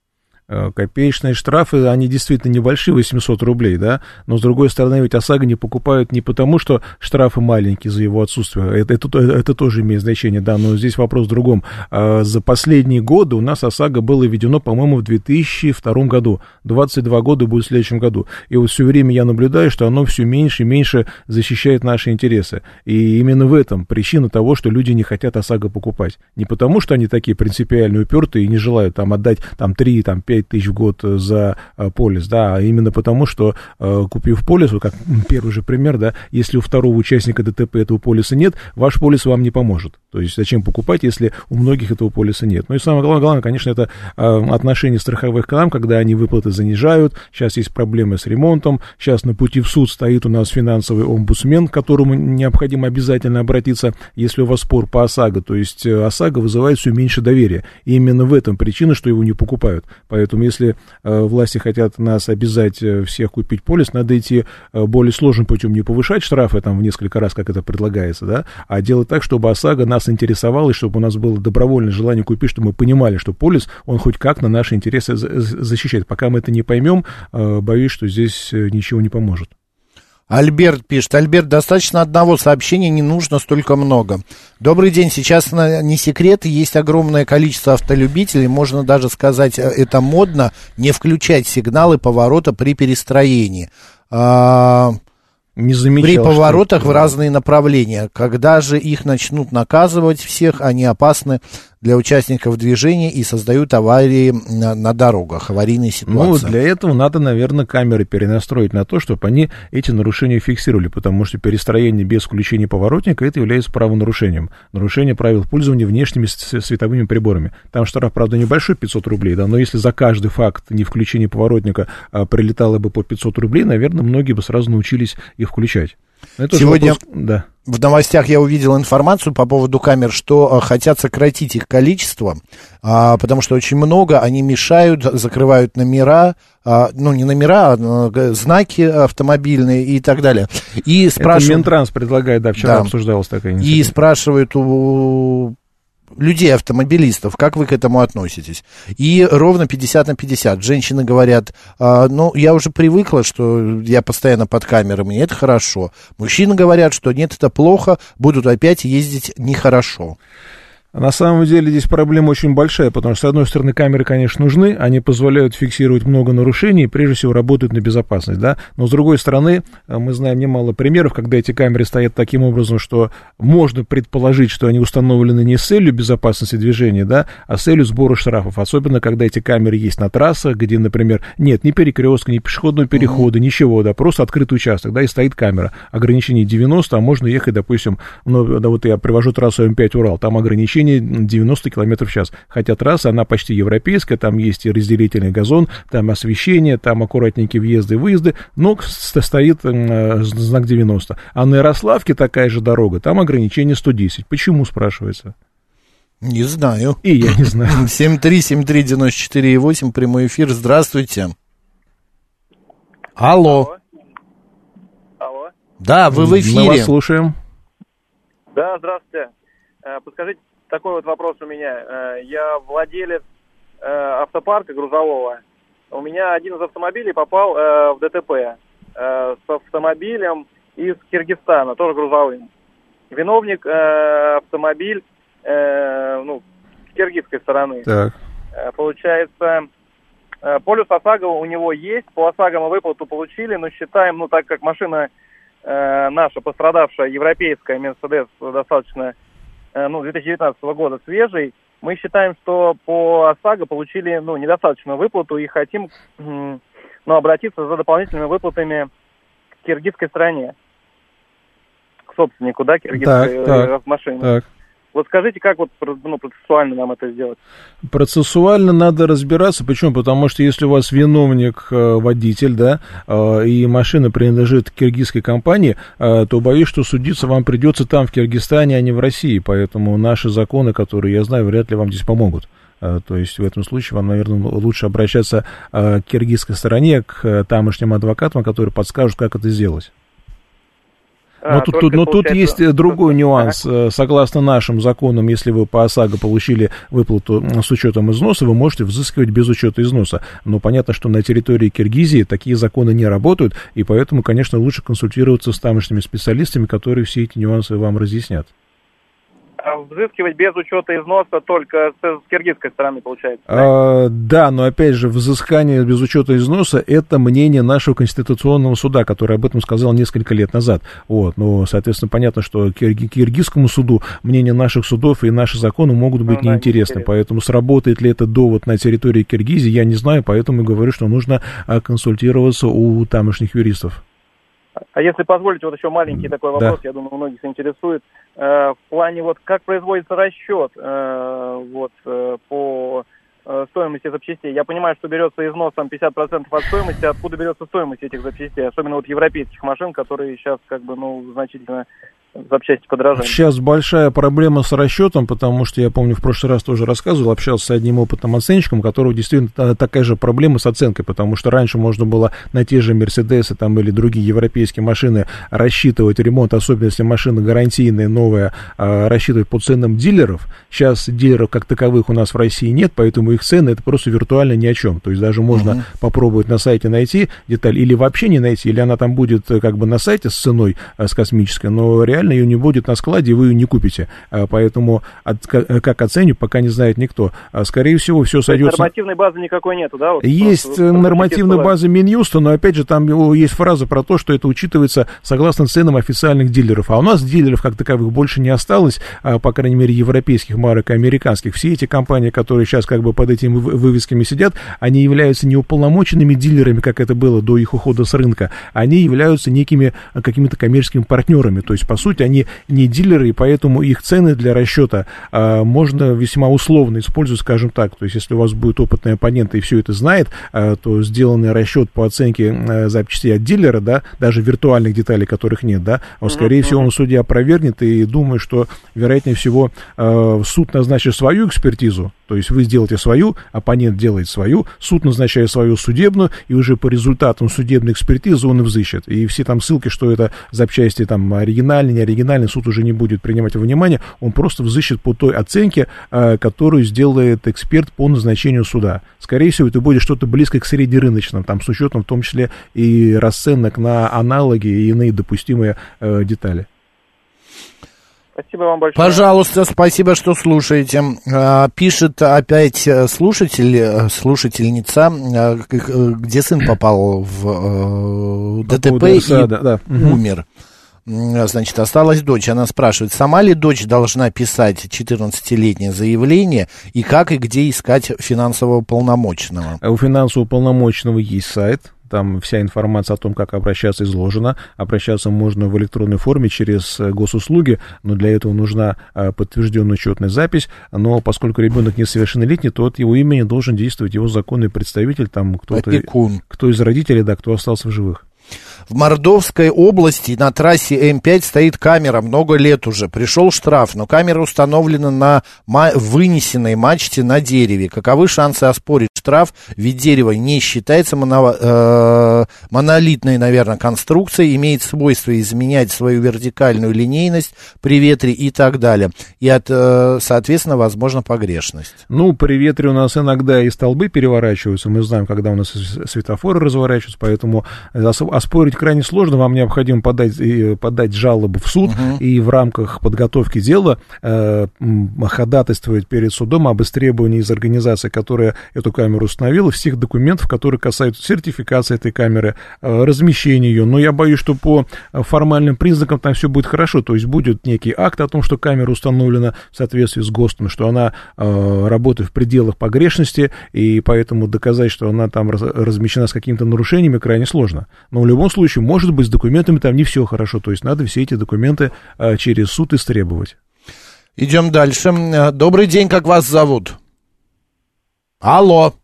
Копеечные штрафы, они действительно небольшие, 800 рублей, да, но, с другой стороны, ведь ОСАГО не покупают не потому, что штрафы маленькие за его отсутствие, это тоже имеет значение, да, но здесь вопрос в другом. За последние годы у нас ОСАГО было введено, по-моему, в 2002 году, 22 года будет в следующем году, и вот все время я наблюдаю, что оно все меньше и меньше защищает наши интересы, и именно в этом причина того, что люди не хотят ОСАГО покупать, не потому, что они такие принципиально упертые и не желают там отдать там 3, там 5 тысяч в год за полис, да, а именно потому, что купив полис, вот как первый же пример, да, если у второго участника ДТП этого полиса нет, ваш полис вам не поможет. То есть зачем покупать, если у многих этого полиса нет? Ну и самое главное, конечно, это отношение страховых к нам, когда они выплаты занижают, сейчас есть проблемы с ремонтом, сейчас на пути в суд стоит у нас финансовый омбудсмен, к которому необходимо обязательно обратиться, если у вас спор по ОСАГО, то есть ОСАГО вызывает все меньше доверия, и именно в этом причина, что его не покупают. Поэтому, если власти хотят нас обязать всех купить полис, надо идти более сложным путем, не повышать штрафы там в несколько раз, как это предлагается, да, а делать так, чтобы ОСАГО нас интересовало, и чтобы у нас было добровольное желание купить, чтобы мы понимали, что полис, он хоть как на наши интересы защищает. Пока мы это не поймем, боюсь, что здесь ничего не поможет. Альберт пишет. Альберт, достаточно одного сообщения, не нужно столько много. Добрый день. Сейчас не секрет, есть огромное количество автолюбителей, можно даже сказать, это модно, не включать сигналы поворота при перестроении. Не замечал, при поворотах в разные направления. Когда же их начнут наказывать всех, они опасны для участников движения и создают аварии на дорогах, аварийные ситуации. Ну, для этого надо, наверное, камеры перенастроить на то, чтобы они эти нарушения фиксировали, потому что перестроение без включения поворотника, это является правонарушением. Нарушение правил пользования внешними световыми приборами. Там штраф, правда, небольшой, 500 рублей, да, но если за каждый факт невключения поворотника прилетало бы по 500 рублей, наверное, многие бы сразу научились их включать. Сегодня вопрос, да. В новостях я увидел информацию по поводу камер, что хотят сократить их количество, потому что очень много, они мешают, закрывают номера, ну не номера, а знаки автомобильные и так далее. И спрашивают, это Минтранс предлагает, да, вчера да, обсуждалась такая инициатива. И спрашивают у людей, автомобилистов, как вы к этому относитесь? И ровно 50 на 50. Женщины говорят, ну, я уже привыкла, что я постоянно под камерами, это хорошо. Мужчины говорят, что нет, это плохо, будут опять ездить нехорошо. На самом деле здесь проблема очень большая, потому что, с одной стороны, камеры, конечно, нужны, они позволяют фиксировать много нарушений и, прежде всего, работают на безопасность, да, но, с другой стороны, мы знаем немало примеров, когда эти камеры стоят таким образом, что можно предположить, что они установлены не с целью безопасности движения, да, а с целью сбора штрафов, особенно, когда эти камеры есть на трассах, где, например, нет ни перекрестка, ни пешеходного перехода, ничего, да, просто открытый участок, да, и стоит камера, ограничение 90, а можно ехать, допустим, ну, да, вот я привожу трассу М5 Урал, там ограничение 90 км в час. Хотя трасса, она почти европейская, там есть и разделительный газон, там освещение, там аккуратненькие въезды и выезды, но стоит знак 90. А на Ярославке такая же дорога, там ограничение 110. Почему, спрашивается? Не знаю. И я не знаю. 7373948, прямой эфир, здравствуйте. Алло. Алло. Да, вы в эфире. Мы вас слушаем. Да, здравствуйте. Подскажите, такой вот вопрос у меня. Я владелец автопарка грузового. У меня один из автомобилей попал в ДТП с автомобилем из Киргизстана, тоже грузовым. Виновник автомобиль ну, с киргизской стороны. Так. Получается, полис ОСАГО у него есть, по ОСАГО мы выплату получили, но считаем, ну так как машина наша пострадавшая, европейская, Мерседес, достаточно ну, 2019 года свежий. Мы считаем, что по ОСАГО получили недостаточную выплату и хотим обратиться за дополнительными выплатами к киргизской стране, к собственнику, да, киргизской машины. Так. Вот скажите, как вот, процессуально нам это сделать? Процессуально надо разбираться. Почему? Потому что если у вас виновник водитель, да, и машина принадлежит киргизской компании, то боюсь, что судиться вам придется там, в Киргизстане, а не в России. Поэтому наши законы, которые я знаю, вряд ли вам здесь помогут. То есть в этом случае вам, наверное, лучше обращаться к киргизской стороне, к тамошним адвокатам, которые подскажут, как это сделать. Но тут есть другой нюанс. Согласно нашим законам, если вы по ОСАГО получили выплату с учетом износа, вы можете взыскивать без учета износа. Но понятно, что на территории Киргизии такие законы не работают, и поэтому, конечно, лучше консультироваться с тамошними специалистами, которые все эти нюансы вам разъяснят. Взыскивать без учета износа только с киргизской стороны, получается, да? Да, но опять же, взыскание без учета износа — это мнение нашего Конституционного суда, который об этом сказал несколько лет назад. Вот, ну, соответственно, понятно, что киргизскому суду мнение наших судов и наши законы могут быть неинтересны. Поэтому сработает ли этот довод на территории Киргизии, я не знаю, поэтому говорю, что нужно консультироваться у тамошних юристов. А если позволите, вот еще маленький такой вопрос, я думаю, многих интересует. В плане, вот, как производится расчет по стоимости запчастей. Я понимаю, что берется износ там 50% от стоимости. Откуда берется стоимость этих запчастей? Особенно вот европейских машин, которые сейчас значительно... запчасти подорожали. Сейчас большая проблема с расчетом, потому что я помню, в прошлый раз тоже рассказывал, общался с одним опытным оценщиком, у которого действительно такая же проблема с оценкой, потому что раньше можно было на те же Мерседесы там, или другие европейские машины рассчитывать ремонт, особенно если машина гарантийная, новая, рассчитывать по ценам дилеров. Сейчас дилеров как таковых у нас в России нет, поэтому их цены — это просто виртуально ни о чем. То есть даже можно попробовать на сайте найти деталь или вообще не найти, или она там будет на сайте с ценой, с космической, но реально ее не будет на складе, и вы ее не купите. Поэтому как оценю, пока не знает никто. Скорее всего, все сойдется... Нормативной базы никакой нету, да? Вот есть нормативная база Минюста, но, опять же, там есть фраза про то, что это учитывается согласно ценам официальных дилеров. А у нас дилеров как таковых больше не осталось, по крайней мере, европейских марок и американских. Все эти компании, которые сейчас под этими вывесками сидят, они являются неуполномоченными дилерами, как это было до их ухода с рынка. Они являются некими какими-то коммерческими партнерами. То есть, по сути, они не дилеры, и поэтому их цены для расчета можно весьма условно использовать, скажем так. То есть, если у вас будет опытный оппонент и все это знает, то сделанный расчет по оценке запчастей от дилера, да, даже виртуальных деталей, которых нет, да, скорее всего, он судья опровергнет, и думаю, что, вероятнее всего, суд назначит свою экспертизу, то есть вы сделаете свою, оппонент делает свою, суд назначает свою судебную, и уже по результатам судебной экспертизы он и взыщет. И все там ссылки, что это запчасти там оригинальные, оригинальный, суд уже не будет принимать во внимание, он просто взыщет по той оценке, которую сделает эксперт по назначению суда. Скорее всего, это будет что-то близко к среднерыночному, там, с учетом в том числе и расценок на аналоги и иные допустимые детали. Спасибо вам большое. Пожалуйста, спасибо, что слушаете. Пишет опять слушательница, где сын попал в ДТП умер. Значит, осталась дочь. Она спрашивает, сама ли дочь должна писать 14-летнее заявление, и как и где искать финансового уполномоченного? У финансового уполномоченного есть сайт. Там вся информация о том, как обращаться, изложена. Обращаться можно в электронной форме через госуслуги, но для этого нужна подтвержденная учетная запись. Но поскольку ребенок несовершеннолетний, то от его имени должен действовать его законный представитель, там кто-то, кто из родителей, да, кто остался в живых. В Мордовской области на трассе М5 стоит камера, много лет уже. Пришел штраф, но камера установлена на вынесенной мачте на дереве. Каковы шансы оспорить штраф? Ведь дерево не считается монолитной, наверное, конструкцией, имеет свойство изменять свою вертикальную линейность при ветре и так далее. И, соответственно, возможно, погрешность. Ну, при ветре у нас иногда и столбы переворачиваются. Мы знаем, когда у нас светофоры разворачиваются, поэтому оспорить быть крайне сложно, вам необходимо подать жалобу в суд и в рамках подготовки дела ходатайствовать перед судом об истребовании из организации, которая эту камеру установила, всех документов, которые касаются сертификации этой камеры, размещения ее. Но я боюсь, что по формальным признакам там все будет хорошо, то есть будет некий акт о том, что камера установлена в соответствии с ГОСТом, что она работает в пределах погрешности, и поэтому доказать, что она там размещена с какими-то нарушениями, крайне сложно. Но в любом случае, может быть, с документами там не все хорошо, то есть надо все эти документы через суд истребовать. Идем дальше. Добрый день, как вас зовут? Алло.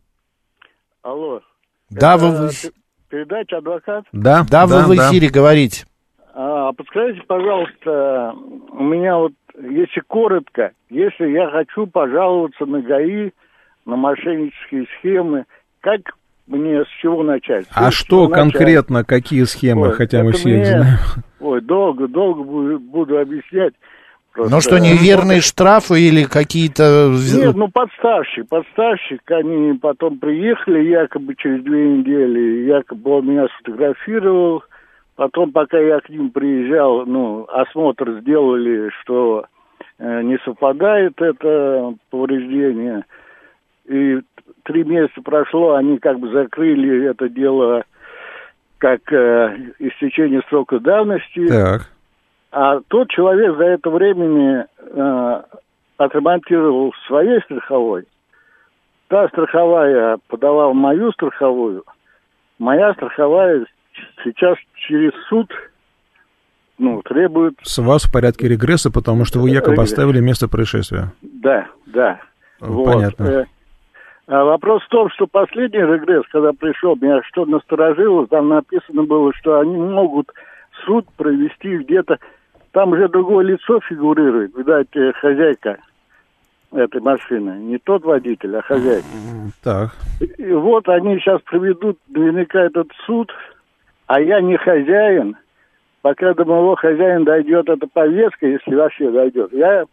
Алло. Да, вы... Передача «Адвокат»? Да, вы в эфире, говорите. Подскажите, пожалуйста, у меня вот, если коротко, если я хочу пожаловаться на ГАИ, на мошеннические схемы, как мне, с чего начать? Конкретно, какие схемы, хотя мы все их знаем? Долго буду объяснять. Просто. Ну что, неверные штрафы или какие-то... Нет, подставщик, они потом приехали якобы через 2 недели, якобы он меня сфотографировал, потом, пока я к ним приезжал, осмотр сделали, что не совпадает это повреждение, и 3 месяца прошло, они как бы закрыли это дело как истечение срока давности. Так. А тот человек за это время отремонтировал в своей страховой. Та страховая подала в мою страховую. Моя страховая сейчас через суд требует... С вас в порядке регресса, потому что вы якобы оставили место происшествия. Да. Понятно. Вопрос в том, что последний регресс, когда пришел, меня что насторожило, там написано было, что они могут суд провести где-то... Там уже другое лицо фигурирует, видать, хозяйка этой машины. Не тот водитель, а хозяйка. Так. И вот они сейчас проведут наверняка этот суд, а я не хозяин. Пока до моего хозяина дойдет эта повестка, если вообще дойдет. Я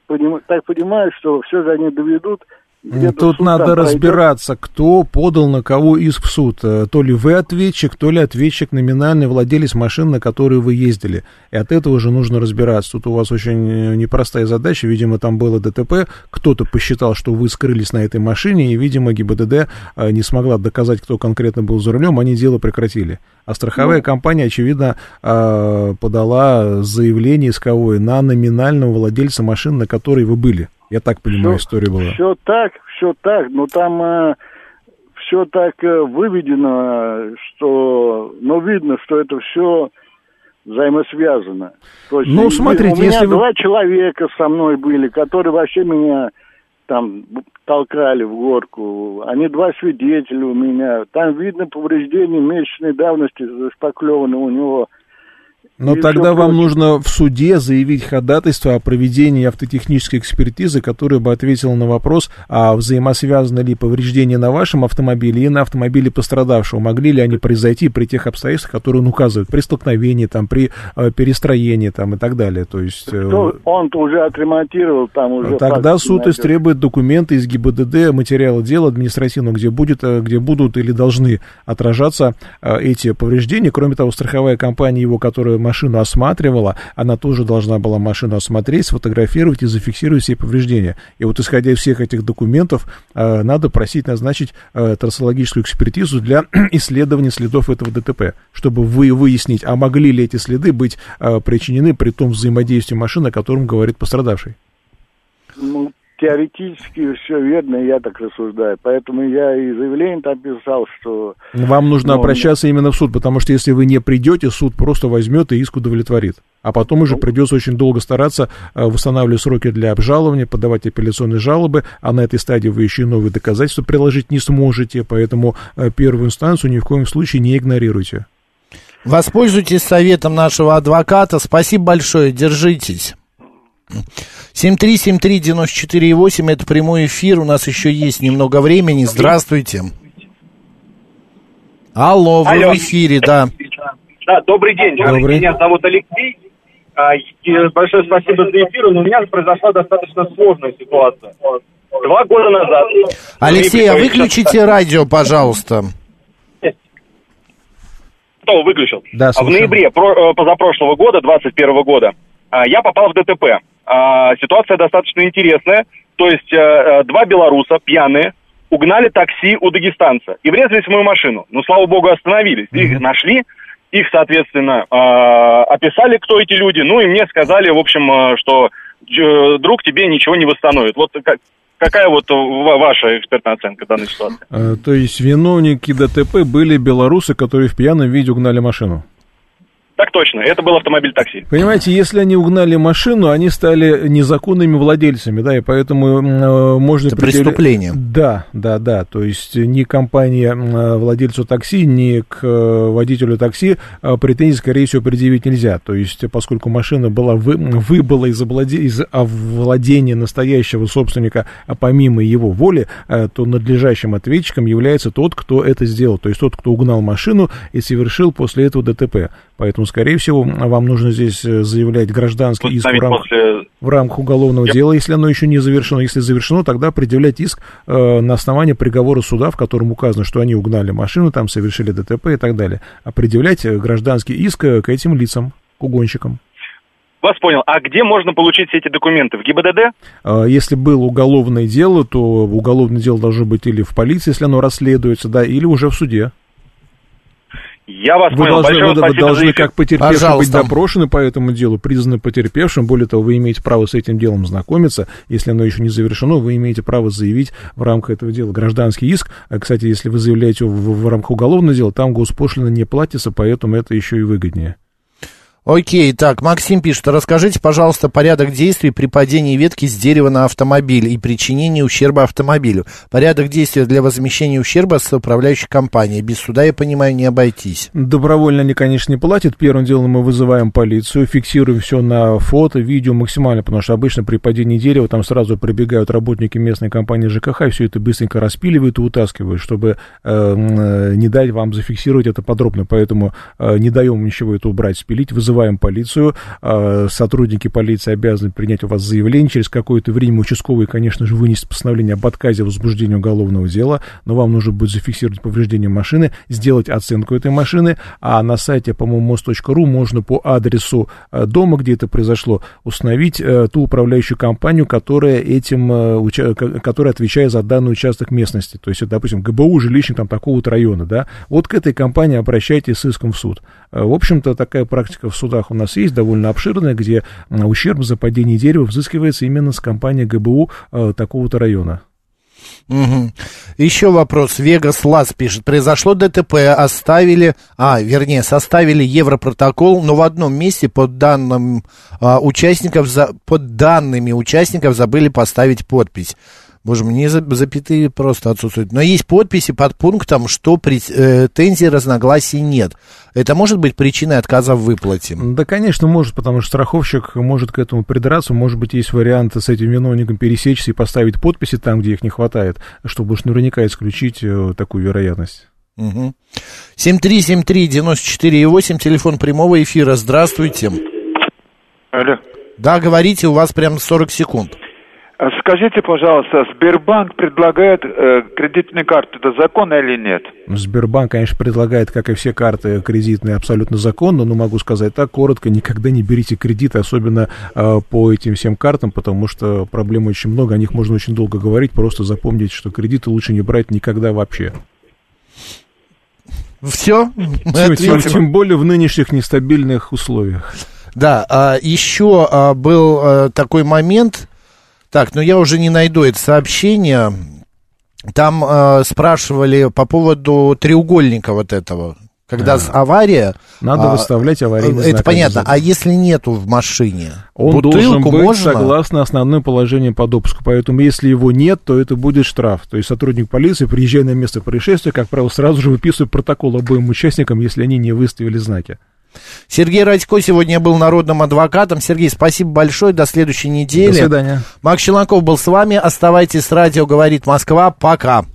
так понимаю, что все же они доведут. Где-то тут надо разбираться, кто подал на кого иск в суд. То ли вы ответчик, то ли ответчик номинальный владелец машин, на которой вы ездили. И от этого же нужно разбираться. Тут у вас очень непростая задача. Видимо, там было ДТП. Кто-то посчитал, что вы скрылись на этой машине, и, видимо, ГИБДД не смогла доказать, кто конкретно был за рулем. Они дело прекратили. А страховая компания, очевидно, подала заявление исковое на номинального владельца машин, на которой вы были. Я так понимаю, история была. Все так, но там все так выведено, что, видно, что это все взаимосвязано. То есть, смотрите, у меня если два человека со мной были, которые вообще меня там толкали в горку. Они 2 свидетеля у меня. Там видно повреждение месячной давности, зашпаклевано у него. Но тогда вам нужно в суде заявить ходатайство о проведении автотехнической экспертизы, которая бы ответила на вопрос, а взаимосвязаны ли повреждения на вашем автомобиле и на автомобиле пострадавшего. Могли ли они произойти при тех обстоятельствах, которые он указывает, при столкновении, там, при перестроении там, и так далее. То есть, он-то уже отремонтировал там уже. Тогда суд истребует документы из ГИБДД, материалы дела административного, где будут или должны отражаться эти повреждения. Кроме того, страховая компания его, которая машину осматривала, она тоже должна была машину осмотреть, сфотографировать и зафиксировать все повреждения. И вот исходя из всех этих документов, надо просить назначить трассологическую экспертизу для исследования следов этого ДТП, чтобы выяснить, а могли ли эти следы быть причинены при том взаимодействии машины, о котором говорит пострадавший. Теоретически все верно, я так рассуждаю. Поэтому я и заявление там писал, что... Вам нужно обращаться именно в суд, потому что если вы не придете, суд просто возьмет и иск удовлетворит. А потом уже придется очень долго стараться восстанавливать сроки для обжалования, подавать апелляционные жалобы, а на этой стадии вы еще и новые доказательства приложить не сможете, поэтому первую инстанцию ни в коем случае не игнорируйте. Воспользуйтесь советом нашего адвоката. Спасибо большое, держитесь. 7373948, это прямой эфир, у нас еще есть немного времени. Здравствуйте. Алло, вы в эфире, да. Да, добрый день, меня зовут Алексей. Большое спасибо за эфир, но у меня произошла достаточно сложная ситуация. 2 года назад. Алексей, а выключите радио, пожалуйста. выключил. Да, в ноябре позапрошлого года, 2021 года, я попал в ДТП. Ситуация достаточно интересная. То есть два белоруса, пьяные, угнали такси у дагестанца и врезались в мою машину. Ну, слава богу, остановились. Их нашли, их, соответственно, описали, кто эти люди. Ну, и мне сказали, в общем, что друг тебе ничего не восстановит. Вот как... Какая вот ваша экспертная оценка данной ситуации? То есть виновники ДТП были белорусы, которые в пьяном виде угнали машину? Так точно, это был автомобиль такси. Понимаете, если они угнали машину, они стали незаконными владельцами, да, и поэтому можно... Это преступление. Да, да, да, то есть ни компания владельцу такси, ни к водителю такси претензий, скорее всего, предъявить нельзя, то есть поскольку машина была выбыла из владения настоящего собственника, а помимо его воли, то надлежащим ответчиком является тот, кто это сделал, то есть тот, кто угнал машину и совершил после этого ДТП, поэтому скорее всего, вам нужно здесь заявлять гражданский иск в рамках уголовного дела, если оно еще не завершено. Если завершено, тогда предъявлять иск на основании приговора суда, в котором указано, что они угнали машину, там совершили ДТП и так далее. А предъявлять гражданский иск к этим лицам, к угонщикам. Вас понял. А где можно получить все эти документы? В ГИБДД? Если было уголовное дело, то уголовное дело должно быть или в полиции, если оно расследуется, да, или уже в суде. Я вас понял. Вы должны как потерпевший быть допрошены по этому делу, признаны потерпевшим. Более того, вы имеете право с этим делом знакомиться. Если оно еще не завершено, вы имеете право заявить в рамках этого дела гражданский иск. Кстати, если вы заявляете в рамках уголовного дела, там госпошлина не платится, поэтому это еще и выгоднее. Окей, так, Максим пишет, расскажите, пожалуйста, порядок действий при падении ветки с дерева на автомобиль и причинении ущерба автомобилю. Порядок действий для возмещения ущерба с управляющей компанией. Без суда, я понимаю, не обойтись. Добровольно они, конечно, не платят. Первым делом мы вызываем полицию, фиксируем все на фото, видео максимально, потому что обычно при падении дерева там сразу прибегают работники местной компании ЖКХ, и все это быстренько распиливают и утаскивают, чтобы не дать вам зафиксировать это подробно. Поэтому не даем ничего это убрать, спилить, вызываем полицию, сотрудники полиции обязаны принять у вас заявление, через какое-то время участковый, конечно же, вынесет постановление об отказе в возбуждении уголовного дела, но вам нужно будет зафиксировать повреждение машины, сделать оценку этой машины, а на сайте, по-моему, мост.ру можно по адресу дома, где это произошло, установить ту управляющую компанию, которая которая отвечает за данный участок местности, то есть, допустим, ГБУ, жилищник там такого-то района, да, вот к этой компании обращайтесь с иском в суд. В общем-то, такая практика в судах у нас есть, довольно обширная, где ущерб за падение дерева взыскивается именно с компании ГБУ такого-то района. Угу. Еще вопрос. Вегас Лас пишет. Произошло ДТП, составили европротокол, но в одном месте под данными участников забыли поставить подпись. Боже мой, запятые просто отсутствуют. Но есть подписи под пунктом, что претензий, разногласий нет. Это может быть причиной отказа в выплате? Да, конечно, может, потому что страховщик может к этому придраться. Может быть, есть варианты с этим виновником пересечься и поставить подписи там, где их не хватает, чтобы уж наверняка исключить такую вероятность. Угу. 7373948, телефон прямого эфира. Здравствуйте. Алло. Да, говорите, у вас прям 40 секунд. Скажите, пожалуйста, Сбербанк предлагает кредитные карты, это законно или нет? Сбербанк, конечно, предлагает, как и все карты кредитные, абсолютно законно, но могу сказать так, коротко, никогда не берите кредиты, особенно по этим всем картам, потому что проблем очень много, о них можно очень долго говорить, просто запомните, что кредиты лучше не брать никогда вообще. Все? Тем более в нынешних нестабильных условиях. Да, еще был такой момент... Так, но я уже не найду это сообщение. Там спрашивали по поводу треугольника вот этого. Когда авария... Надо выставлять аварийный знак. Это понятно. А если нету в машине? Он должен быть согласно основным положениям по допуску. Поэтому, если его нет, то это будет штраф. То есть сотрудник полиции, приезжая на место происшествия, как правило, сразу же выписывает протокол обоим участникам, если они не выставили знаки. Сергей Радько сегодня был народным адвокатом. Сергей, спасибо большое, до следующей недели. До свидания. Макс Челноков был с вами. Оставайтесь с радио «Говорит Москва». Пока.